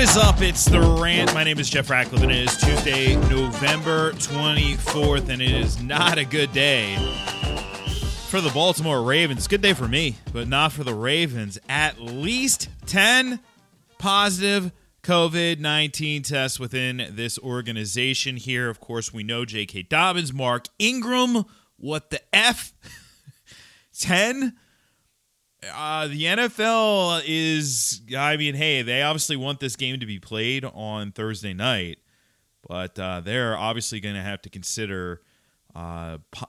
is up? It's The Rant. My name is Jeff Ratcliffe, and it is Tuesday, November 24th, and it is not a good day for the Baltimore Ravens. Good day for me, but not for the Ravens. At least 10 positive COVID-19 tests within this organization here. Of course, we know J.K. Dobbins, Mark Ingram. What the F? 10? The NFL is, I mean, hey, they obviously want this game to be played on Thursday night, but they're obviously going to have to consider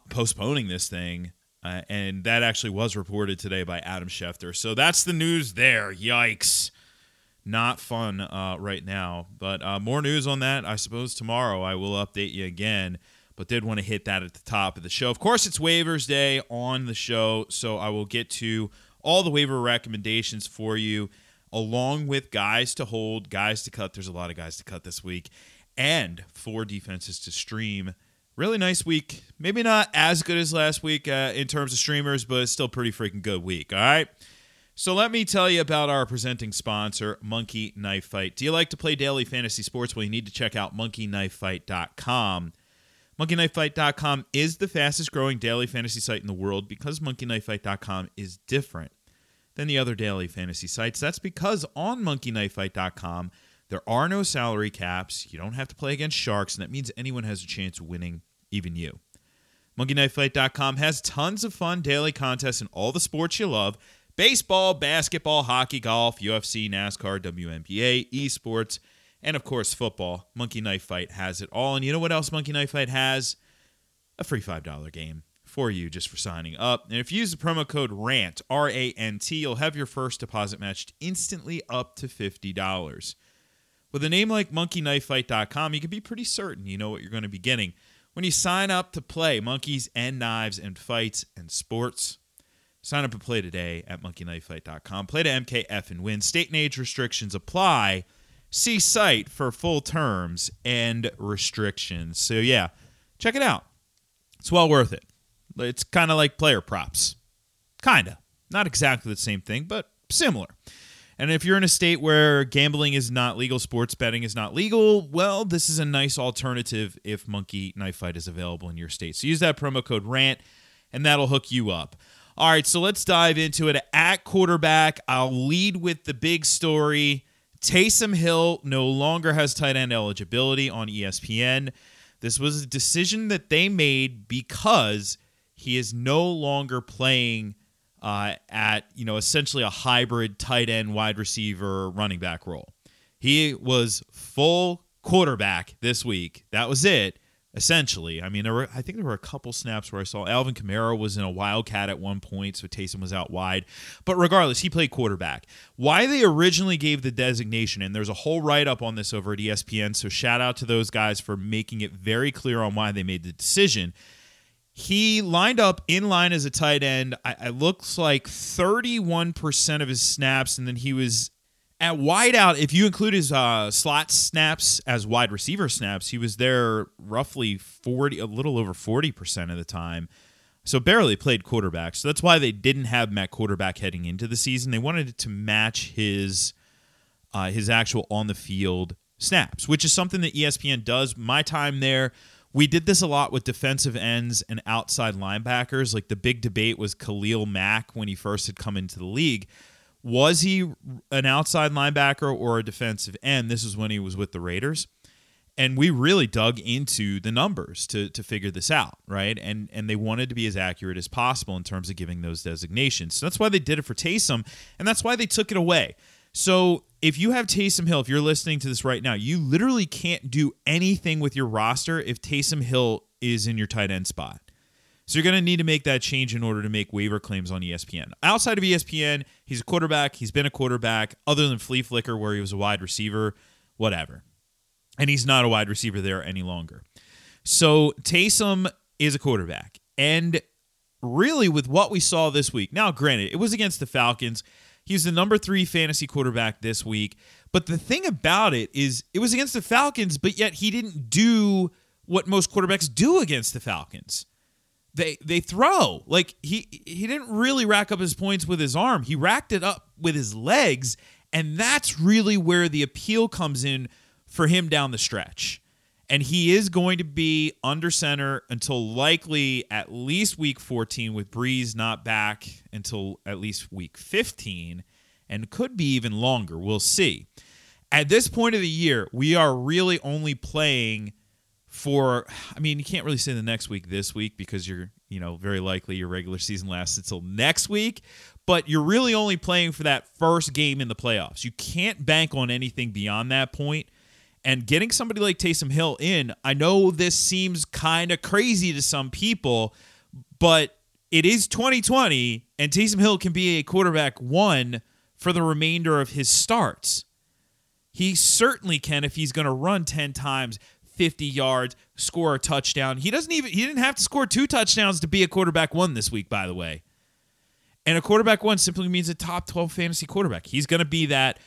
postponing this thing, and that actually was reported today by Adam Schefter. So that's the news there. Yikes. Not fun right now, but more news on that, I suppose, tomorrow. I will update you again. But did want to hit that at the top of the show. Of course, it's waivers day on the show, so I will get to all the waiver recommendations for you, along with guys to hold, guys to cut. There's a lot of guys to cut this week, and four defenses to stream. Really nice week. Maybe not as good as last week in terms of streamers, but it's still pretty freaking good week, all right? So let me tell you about our presenting sponsor, Monkey Knife Fight. Do you like to play daily fantasy sports? Well, you need to check out monkeyknifefight.com. MonkeyKnifeFight.com is the fastest growing daily fantasy site in the world because MonkeyKnifeFight.com is different than the other daily fantasy sites. That's because on MonkeyKnifeFight.com, there are no salary caps. You don't have to play against sharks, and that means anyone has a chance of winning, even you. MonkeyKnifeFight.com has tons of fun daily contests in all the sports you love. Baseball, basketball, hockey, golf, UFC, NASCAR, WNBA, esports, and, of course, football. Monkey Knife Fight has it all. And you know what else Monkey Knife Fight has? A free $5 game for you just for signing up. And if you use the promo code RANT, R-A-N-T, you'll have your first deposit matched instantly up to $50. With a name like monkeyknifefight.com, you can be pretty certain you know what you're going to be getting when you sign up to play monkeys and knives and fights and sports. Sign up and play today at monkeyknifefight.com. Play to MKF and win. State and age restrictions apply. See site for full terms and restrictions. So, yeah, check it out. It's well worth it. It's kind of like player props. Kind of. Not exactly the same thing, but similar. And if you're in a state where gambling is not legal, sports betting is not legal, well, this is a nice alternative if Monkey Knife Fight is available in your state. So use that promo code RANT, and that'll hook you up. All right, so let's dive into it. At quarterback, I'll lead with the big story. Taysom Hill no longer has tight end eligibility on ESPN. This was a decision that they made because he is no longer playing at, you know, essentially a hybrid tight end, wide receiver, running back role. He was full quarterback this week. That was it, essentially. I mean, I think there were a couple snaps where I saw Alvin Kamara was in a wildcat at one point, so Taysom was out wide. But regardless, he played quarterback. Why they originally gave the designation, and there's a whole write-up on this over at ESPN, so shout out to those guys for making it very clear on why they made the decision. He lined up in line as a tight end. It looks like 31% of his snaps, and then he was at wideout, if you include his slot snaps as wide receiver snaps, he was there roughly a little over 40% of the time. So barely played quarterback. So that's why they didn't have Matt quarterback heading into the season. They wanted it to match his actual on the field snaps, which is something that ESPN does. My time there, we did this a lot with defensive ends and outside linebackers. Like the big debate was Khalil Mack when he first had come into the league. Was he an outside linebacker or a defensive end? This is when he was with the Raiders. And we really dug into the numbers to figure this out, right? And they wanted to be as accurate as possible in terms of giving those designations. So that's why they did it for Taysom, and that's why they took it away. So if you have Taysom Hill, if you're listening to this right now, you literally can't do anything with your roster if Taysom Hill is in your tight end spot. So you're going to need to make that change in order to make waiver claims on ESPN. Outside of ESPN, he's a quarterback. He's been a quarterback other than Flea Flicker where he was a wide receiver, whatever. And he's not a wide receiver there any longer. So Taysom is a quarterback. And really with what we saw this week, now granted, it was against the Falcons. He's the number 3 fantasy quarterback this week. But the thing about it is it was against the Falcons, but yet he didn't do what most quarterbacks do against the Falcons. They throw. Like he didn't really rack up his points with his arm. He racked it up with his legs, And that's really where the appeal comes in for him down the stretch. And he is going to be under center until likely at least week 14, with Breeze not back until at least week 15, and could be even longer. We'll see. At this point of the year, we are really only playing for, I mean, you can't really say the next week this week, because you're, very likely your regular season lasts until next week, but you're really only playing for that first game in the playoffs. You can't bank on anything beyond that point. And getting somebody like Taysom Hill in, I know this seems kind of crazy to some people, but it is 2020, and Taysom Hill can be a quarterback one for the remainder of his starts. He certainly can if he's going to run 10 times, 50 yards, score a touchdown. He didn't have to score 2 touchdowns to be a quarterback one this week, by the way. And a quarterback one simply means a top 12 fantasy quarterback. He's going to be that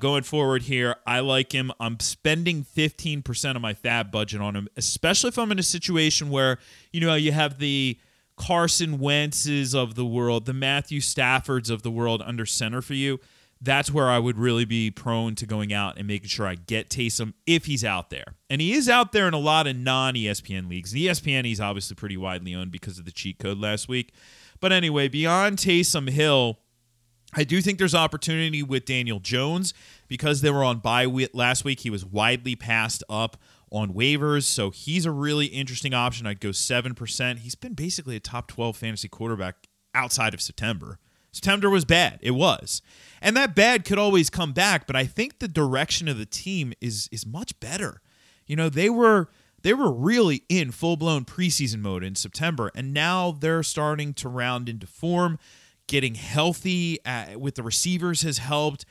going forward here. I like him. I'm spending 15% of my fab budget on him, especially if I'm in a situation where, you have the Carson Wentz's of the world, the Matthew Stafford's of the world under center for you. That's where I would really be prone to going out and making sure I get Taysom if he's out there. And he is out there in a lot of non-ESPN leagues. The ESPN, he's obviously pretty widely owned because of the cheat code last week. But anyway, beyond Taysom Hill, I do think there's opportunity with Daniel Jones because they were on bye last week. He was widely passed up on waivers, so he's a really interesting option. I'd go 7%. He's been basically a top 12 fantasy quarterback outside of September. September was bad. It was. And that bad could always come back, but I think the direction of the team is much better. They were really in full-blown preseason mode in September, and now they're starting to round into form. Getting healthy with the receivers has helped.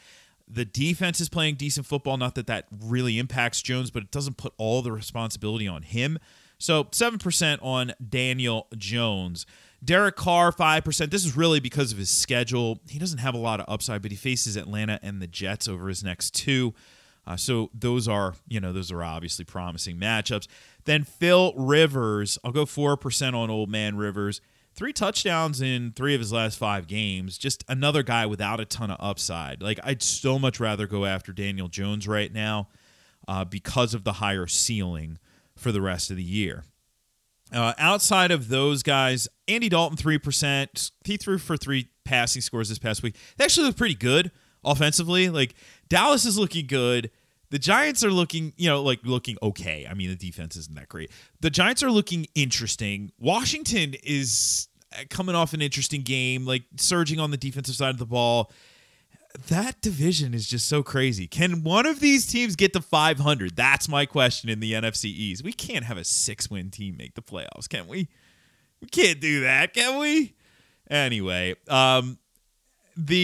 The defense is playing decent football. Not that really impacts Jones, but it doesn't put all the responsibility on him. So 7% on Daniel Jones. Derek Carr, 5%. This is really because of his schedule. He doesn't have a lot of upside, but he faces Atlanta and the Jets over his next 2. So those are obviously promising matchups. Then Phil Rivers, I'll go 4% on old man Rivers. 3 touchdowns in 3 of his last 5 games. Just another guy without a ton of upside. Like, I'd so much rather go after Daniel Jones right now because of the higher ceiling for the rest of the year. Outside of those guys, Andy Dalton, 3%. He threw for 3 passing scores this past week. They actually look pretty good offensively. Like, Dallas is looking good. The Giants are looking, looking okay. I mean, the defense isn't that great. The Giants are looking interesting. Washington is coming off an interesting game, like surging on the defensive side of the ball. That division is just so crazy. Can one of these teams get to 500? That's my question in the NFC East. We can't have a 6-win team make the playoffs, can we? We can't do that, can we? Anyway,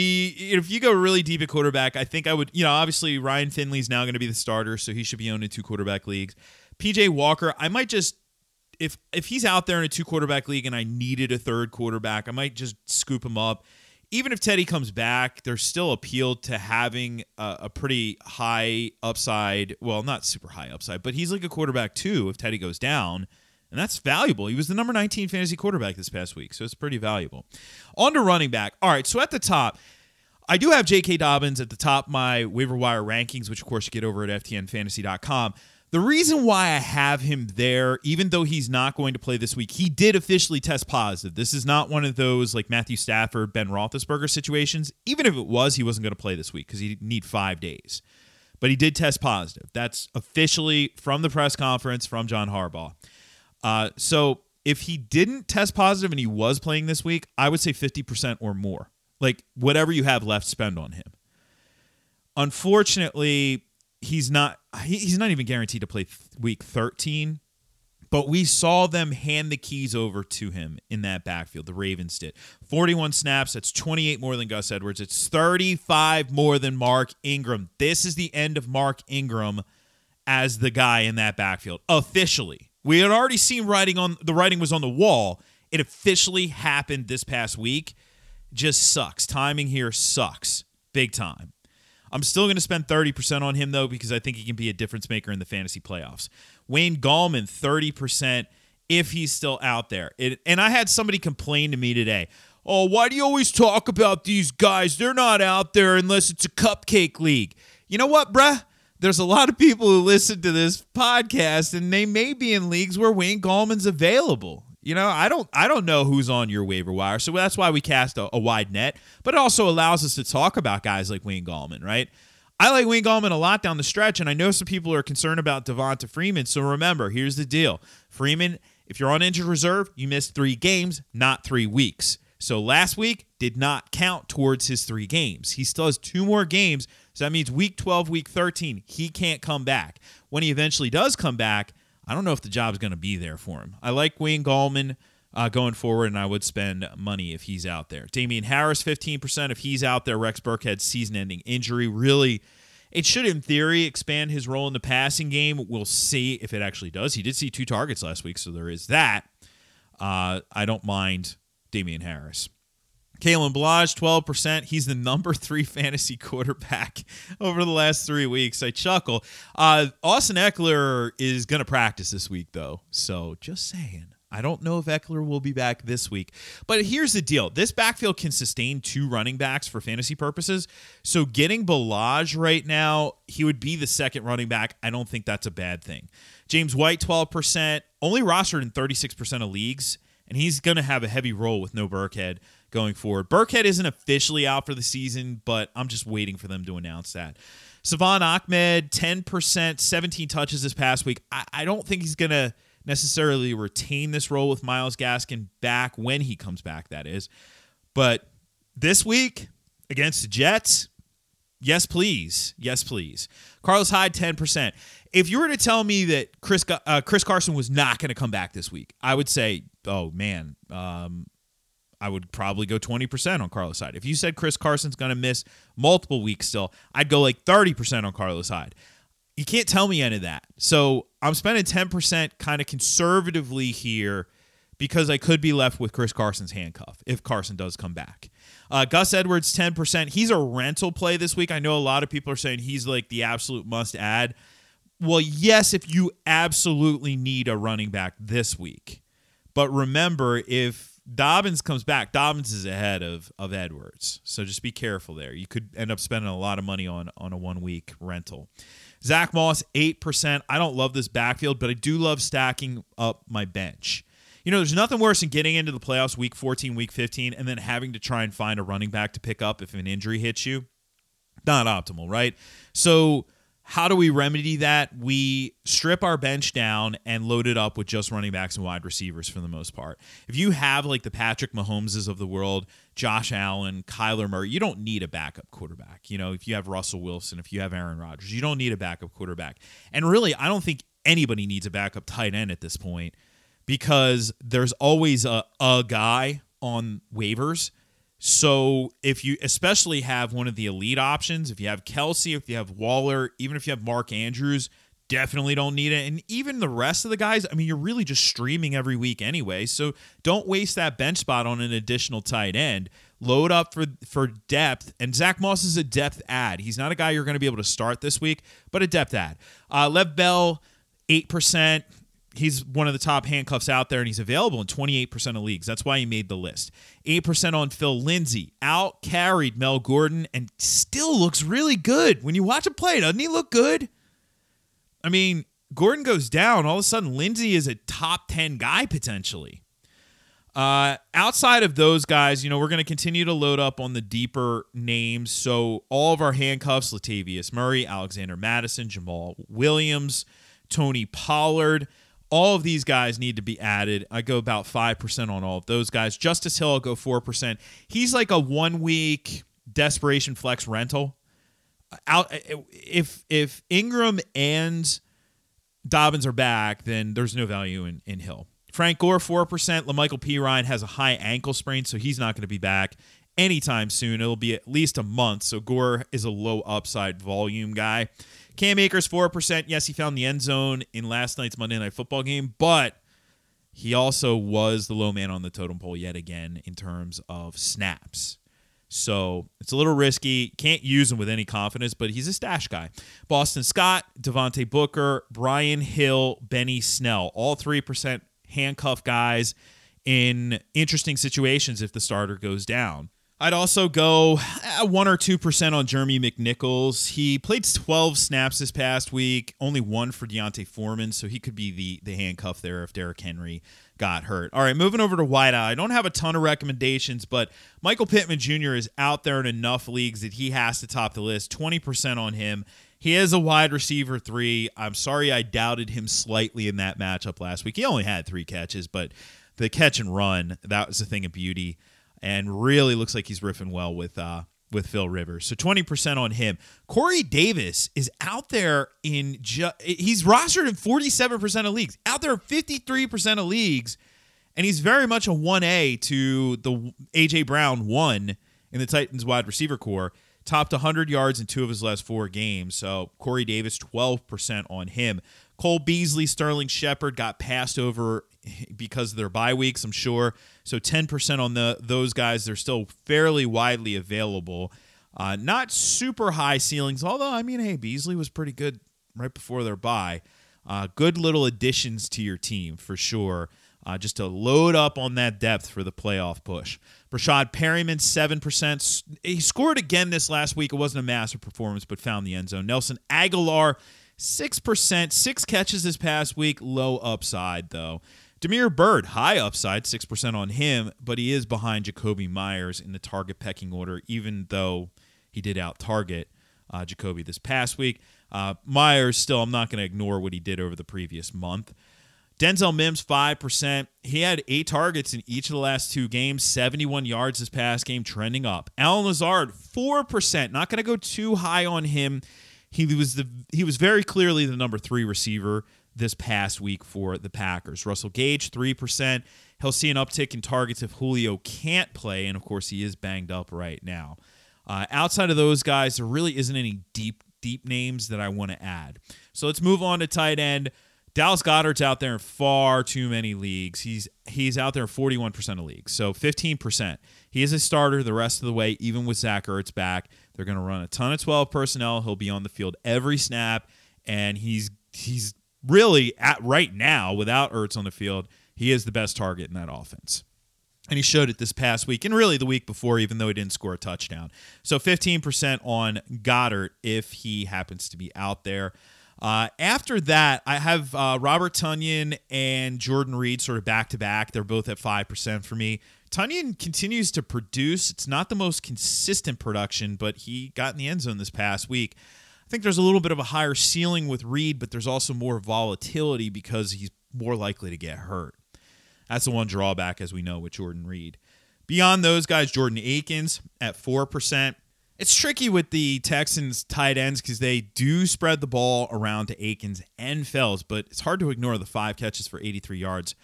if you go really deep at quarterback, I think I would, obviously Ryan Finley is now going to be the starter, so he should be owned in 2 quarterback leagues. PJ Walker, I might just, if he's out there in a 2 quarterback league and I needed a 3rd quarterback, I might just scoop him up. Even if Teddy comes back, there's still appeal to having a pretty high upside. Well, not super high upside, but he's like a quarterback 2 if Teddy goes down. And that's valuable. He was the number 19 fantasy quarterback this past week, so it's pretty valuable. On to running back. All right, so at the top, I do have J.K. Dobbins at the top of my waiver wire rankings, which, of course, you get over at ftnfantasy.com. The reason why I have him there, even though he's not going to play this week, he did officially test positive. This is not one of those like Matthew Stafford, Ben Roethlisberger situations. Even if it was, he wasn't going to play this week because he'd need 5 days. But he did test positive. That's officially from the press conference from John Harbaugh. So if he didn't test positive and he was playing this week, I would say 50% or more. Like, whatever you have left, spend on him. Unfortunately, he's not even guaranteed to play week 13, but we saw them hand the keys over to him in that backfield. The Ravens did. 41 snaps, that's 28 more than Gus Edwards. It's 35 more than Mark Ingram. This is the end of Mark Ingram as the guy in that backfield, officially. We had already seen writing was on the wall. It officially happened this past week. Just sucks. Timing here sucks big time. I'm still going to spend 30% on him, though, because I think he can be a difference maker in the fantasy playoffs. Wayne Gallman, 30% if he's still out there. And I had somebody complain to me today, oh, why do you always talk about these guys? They're not out there unless it's a cupcake league. You know what, bruh? There's a lot of people who listen to this podcast, and they may be in leagues where Wayne Gallman's available. You know, I don't know who's on your waiver wire, so that's why we cast a wide net. But it also allows us to talk about guys like Wayne Gallman, right? I like Wayne Gallman a lot down the stretch, and I know some people are concerned about Devonta Freeman. So remember, here's the deal. Freeman, if you're on injured reserve, you missed 3 games, not 3 weeks. So last week did not count towards his 3 games. He still has 2 more games, so that means week 12, week 13, he can't come back. When he eventually does come back, I don't know if the job's going to be there for him. I like Wayne Gallman going forward, and I would spend money if he's out there. Damian Harris, 15% if he's out there. Rex Burkhead's season-ending injury. Really, it should, in theory, expand his role in the passing game. We'll see if it actually does. He did see 2 targets last week, so there is that. I don't mind Damian Harris. Kalen Ballage, 12%. He's the number 3 fantasy quarterback over the last 3 weeks. I chuckle. Austin Eckler is going to practice this week, though. So just saying. I don't know if Eckler will be back this week. But here's the deal. This backfield can sustain 2 running backs for fantasy purposes. So getting Ballage right now, he would be the 2nd running back. I don't think that's a bad thing. James White, 12%. Only rostered in 36% of leagues. And he's going to have a heavy role with no Burkhead going forward. Burkhead isn't officially out for the season, but I'm just waiting for them to announce that. Savon Ahmed, 10%, 17 touches this past week. I don't think he's going to necessarily retain this role with Myles Gaskin back when he comes back, that is. But this week against the Jets, yes, please. Yes, please. Carlos Hyde, 10%. If you were to tell me that Chris Carson was not going to come back this week, I would say, oh, man, I would probably go 20% on Carlos Hyde. If you said Chris Carson's going to miss multiple weeks still, I'd go like 30% on Carlos Hyde. You can't tell me any of that. So I'm spending 10% kind of conservatively here because I could be left with Chris Carson's handcuff if Carson does come back. Gus Edwards, 10%. He's a rental play this week. I know a lot of people are saying he's like the absolute must-add. Well, yes, if you absolutely need a running back this week. But remember, if Dobbins comes back, Dobbins is ahead of Edwards. So just be careful there. You could end up spending a lot of money on a 1-week rental. Zach Moss, 8%. I don't love this backfield, but I do love stacking up my bench. You know, there's nothing worse than getting into the playoffs week 14, week 15, and then having to try and find a running back to pick up if an injury hits you. Not optimal, right? So how do we remedy that? We strip our bench down and load it up with just running backs and wide receivers for the most part. If you have like the Patrick Mahomeses of the world, Josh Allen, Kyler Murray, you don't need a backup quarterback. You know, if you have Russell Wilson, if you have Aaron Rodgers, you don't need a backup quarterback. And really, I don't think anybody needs a backup tight end at this point because there's always a guy on waivers. So if you especially have one of the elite options, if you have Kelsey, if you have Waller, even if you have Mark Andrews, definitely don't need it. And even the rest of the guys, I mean, you're really just streaming every week anyway. So don't waste that bench spot on an additional tight end. Load up for depth. And Zach Moss is a depth add. He's not a guy you're going to be able to start this week, but a depth add. Lev Bell, 8%. He's one of the top handcuffs out there, and he's available in 28% of leagues. That's why he made the list. 8% on Phil Lindsay. Out-carried Mel Gordon and still looks really good. When you watch him play, doesn't he look good? I mean, Gordon goes down. All of a sudden, Lindsay is a top 10 guy potentially. Outside of those guys, you know, we're going to continue to load up on the deeper names. So all of our handcuffs, Latavius Murray, Alexander Mattison, Jamal Williams, Tony Pollard. All of these guys need to be added. I go about 5% on all of those guys. Justice Hill, I'll go 4%. He's like a 1-week desperation flex rental. Out if Ingram and Dobbins are back, then there's no value in Hill. Frank Gore, 4%. LaMichael P. Ryan has a high ankle sprain, so he's not going to be back anytime soon. It'll be at least a month, so Gore is a low upside volume guy. Cam Akers, 4%. Yes, he found the end zone in last night's Monday Night Football game, but he also was the low man on the totem pole yet again in terms of snaps. So it's a little risky. Can't use him with any confidence, but he's a stash guy. Boston Scott, Devontae Booker, Brian Hill, Benny Snell, all 3% handcuff guys. in interesting situations if the starter goes down. I'd also go 1 or 2% on Jeremy McNichols. He played 12 snaps this past week, only one for Deontay Foreman, so he could be the handcuff there if Derrick Henry got hurt. All right, moving over to wideout. I don't have a ton of recommendations, but Michael Pittman Jr. is out there in enough leagues that he has to top the list. 20% on him. He is a wide receiver 3. I'm sorry I doubted him slightly in that matchup last week. He only had 3 catches, but the catch and run, that was a thing of beauty. And really looks like he's riffing well with Phil Rivers. So 20% on him. Corey Davis is out there in he's rostered in 47% of leagues, out there in 53% of leagues, and he's very much a 1A to the A.J. Brown 1 in the Titans wide receiver core. Topped 100 yards in 2 of his last 4 games. So Corey Davis, 12% on him. Cole Beasley, Sterling Shepard got passed over because of their bye weeks, I'm sure. So 10% on those guys. They're still fairly widely available. Not super high ceilings, although, I mean, hey, Beasley was pretty good right before their bye. Good little additions to your team for sure, just to load up on that depth for the playoff push. Rashad Perryman, 7%. He scored again this last week. It wasn't a massive performance, but found the end zone. Nelson Aguilar, 6%. 6 catches this past week. Low upside, though. Damier Byrd, high upside, 6% on him, but he is behind Jacoby Myers in the target pecking order, even though he did out-target Jacoby this past week. Myers still, I'm not going to ignore what he did over the previous month. Denzel Mims, 5%. He had 8 targets in each of the last 2 games, 71 yards this past game, trending up. Allen Lazard, 4%. Not going to go too high on him. He was very clearly the number 3 receiver this past week for the Packers. Russell Gage, 3%. He'll see an uptick in targets if Julio can't play, and of course he is banged up right now. Outside of those guys, there really isn't any deep names that I want to add. So let's move on to tight end. Dallas Goedert's out there in far too many leagues. He's out there in 41% of leagues, so 15%. He is a starter the rest of the way, even with Zach Ertz back. They're going to run a ton of 12 personnel. He'll be on the field every snap, and he's really, at right now, without Ertz on the field, he is the best target in that offense. And he showed it this past week, and really the week before, even though he didn't score a touchdown. So 15% on Goddard if he happens to be out there. After that, I have Robert Tonyan and Jordan Reed sort of back-to-back. They're both at 5% for me. Tonyan continues to produce. It's not the most consistent production, but he got in the end zone this past week. I think there's a little bit of a higher ceiling with Reed, but there's also more volatility because he's more likely to get hurt. That's the one drawback, as we know, with Jordan Reed. Beyond those guys, Jordan Akins at 4%. It's tricky with the Texans tight ends because they do spread the ball around to Akins and Fells, but it's hard to ignore the 5 catches for 83 yards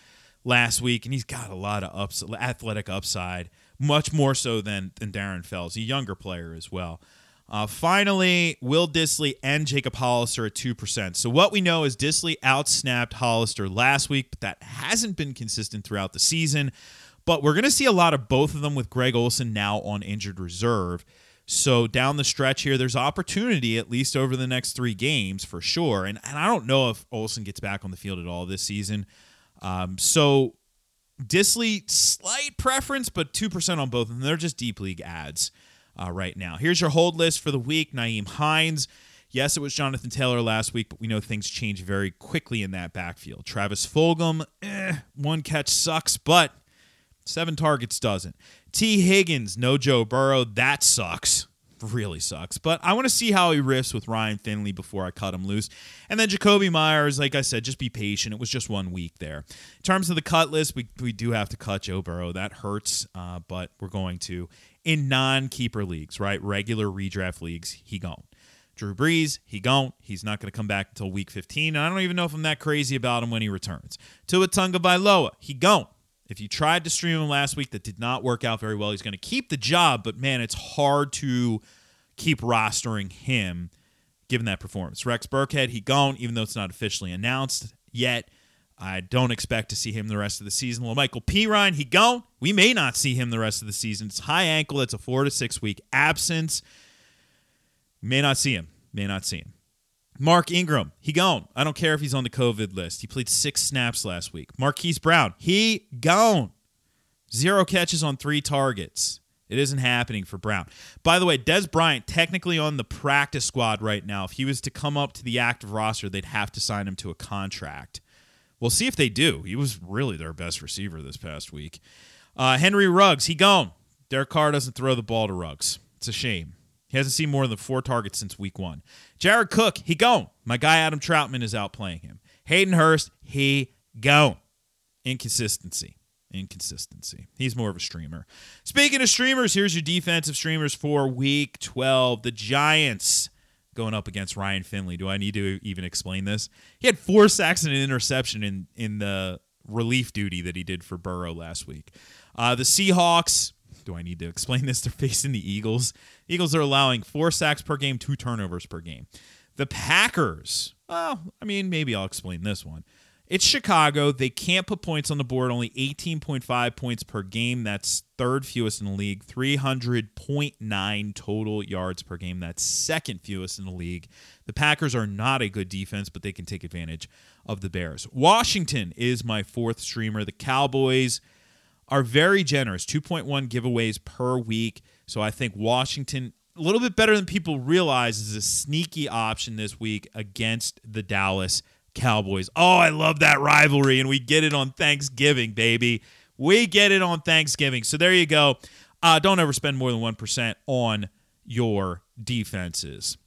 last week, and he's got a lot of athletic upside, much more so than Darren Fells, a younger player as well. Finally, Will Dissly and Jacob Hollister at 2%. So what we know is Dissly outsnapped Hollister last week, but that hasn't been consistent throughout the season. But we're going to see a lot of both of them with Greg Olsen now on injured reserve. So down the stretch here, there's opportunity at least over the next 3 games for sure. And I don't know if Olsen gets back on the field at all this season. So Dissly, slight preference, but 2% on both of them. They're just deep league ads. Right now. Here's your hold list for the week. Nyheim Hines. Yes, it was Jonathan Taylor last week, but we know things change very quickly in that backfield. Travis Fulgham, 1 catch sucks, but 7 targets doesn't. T. Higgins, no Joe Burrow. That sucks. Really sucks. But I want to see how he riffs with Ryan Finley before I cut him loose. And then Jacoby Myers, like I said, just be patient. It was just 1 week there. In terms of the cut list, we do have to cut Joe Burrow. That hurts, but we're going to. In non-keeper leagues, right? Regular redraft leagues, he gone. Drew Brees, he gone. He's not going to come back until week 15. And I don't even know if I'm that crazy about him when he returns. Tua Tagovailoa, he gone. If you tried to stream him last week, that did not work out very well. He's going to keep the job, but man, it's hard to keep rostering him given that performance. Rex Burkhead, he gone, even though it's not officially announced yet. I don't expect to see him the rest of the season. LaMichael Pirine, he gone. We may not see him the rest of the season. It's high ankle. That's a 4 to 6 week absence. May not see him. Mark Ingram, he gone. I don't care if he's on the COVID list. He played 6 snaps last week. Marquise Brown, he gone. Zero catches on 3 targets. It isn't happening for Brown. By the way, Des Bryant, technically on the practice squad right now. If he was to come up to the active roster, they'd have to sign him to a contract. We'll see if they do. He was really their best receiver this past week. Henry Ruggs, he gone. Derek Carr doesn't throw the ball to Ruggs. It's a shame. He hasn't seen more than 4 targets since week 1. Jared Cook, he gone. My guy Adam Troutman is outplaying him. Hayden Hurst, he gone. Inconsistency. He's more of a streamer. Speaking of streamers, here's your defensive streamers for week 12. The Giants going up against Ryan Finley. Do I need to even explain this? He had 4 sacks and an interception in the relief duty that he did for Burrow last week. The Seahawks, do I need to explain this? They're facing the Eagles. Eagles are allowing 4 sacks per game, 2 turnovers per game. The Packers, well, I mean, maybe I'll explain this one. It's Chicago. They can't put points on the board, only 18.5 points per game. That's 3rd fewest in the league. 300.9 total yards per game. That's 2nd fewest in the league. The Packers are not a good defense, but they can take advantage of the Bears. Washington is my 4th streamer. The Cowboys are very generous. 2.1 giveaways per week. So I think Washington, a little bit better than people realize, is a sneaky option this week against the Dallas Cowboys. Oh, I love that rivalry, and we get it on Thanksgiving, baby. We get it on Thanksgiving. So there you go. Don't ever spend more than 1% on your defenses.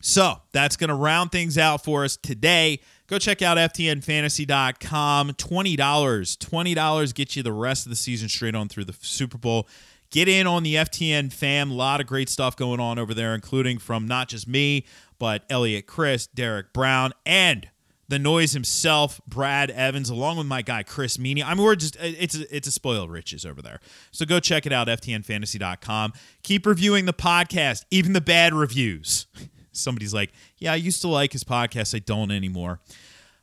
So that's going to round things out for us today. Go check out FTNFantasy.com. $20 gets you the rest of the season straight on through the Super Bowl. Get in on the FTN fam. A lot of great stuff going on over there, including from not just me, but Elliot Chris, Derek Brown, and the noise himself, Brad Evans, along with my guy, Chris Meany. I mean, we're just, it's a spoil of riches over there. So go check it out, FTNFantasy.com. Keep reviewing the podcast, even the bad reviews. Somebody's like, yeah, I used to like his podcast. I don't anymore.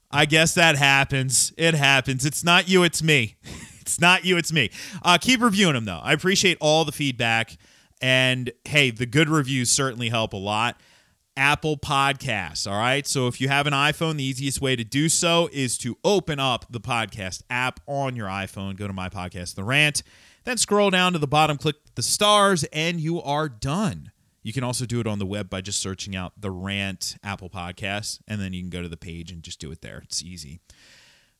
I guess that happens. It happens. It's not you, it's me. It's not you, it's me. Keep reviewing them, though. I appreciate all the feedback. And, hey, the good reviews certainly help a lot. Apple Podcasts, all right? So if you have an iPhone, the easiest way to do so is to open up the podcast app on your iPhone, go to My Podcast, The Rant, then scroll down to the bottom, click the stars, and you are done. You can also do it on the web by just searching out The Rant Apple Podcasts, and then you can go to the page and just do it there. It's easy.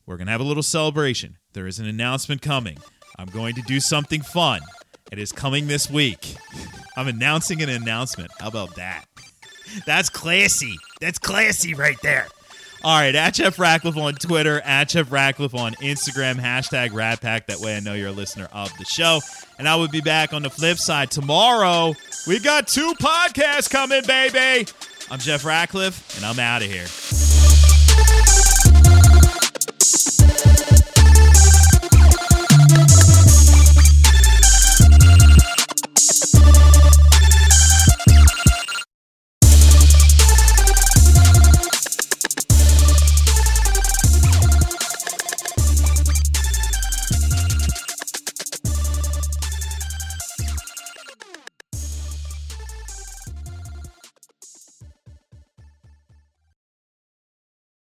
We're going to have a little celebration. There is an announcement coming. I'm going to do something fun. It is coming this week. I'm announcing an announcement. How about that? That's classy. That's classy right there. All right, at Jeff Ratcliffe on Twitter, at Jeff Ratcliffe on Instagram, hashtag Rat Pack. That way I know you're a listener of the show. And I will be back on the flip side tomorrow. We got 2 podcasts coming, baby. I'm Jeff Ratcliffe, and I'm out of here.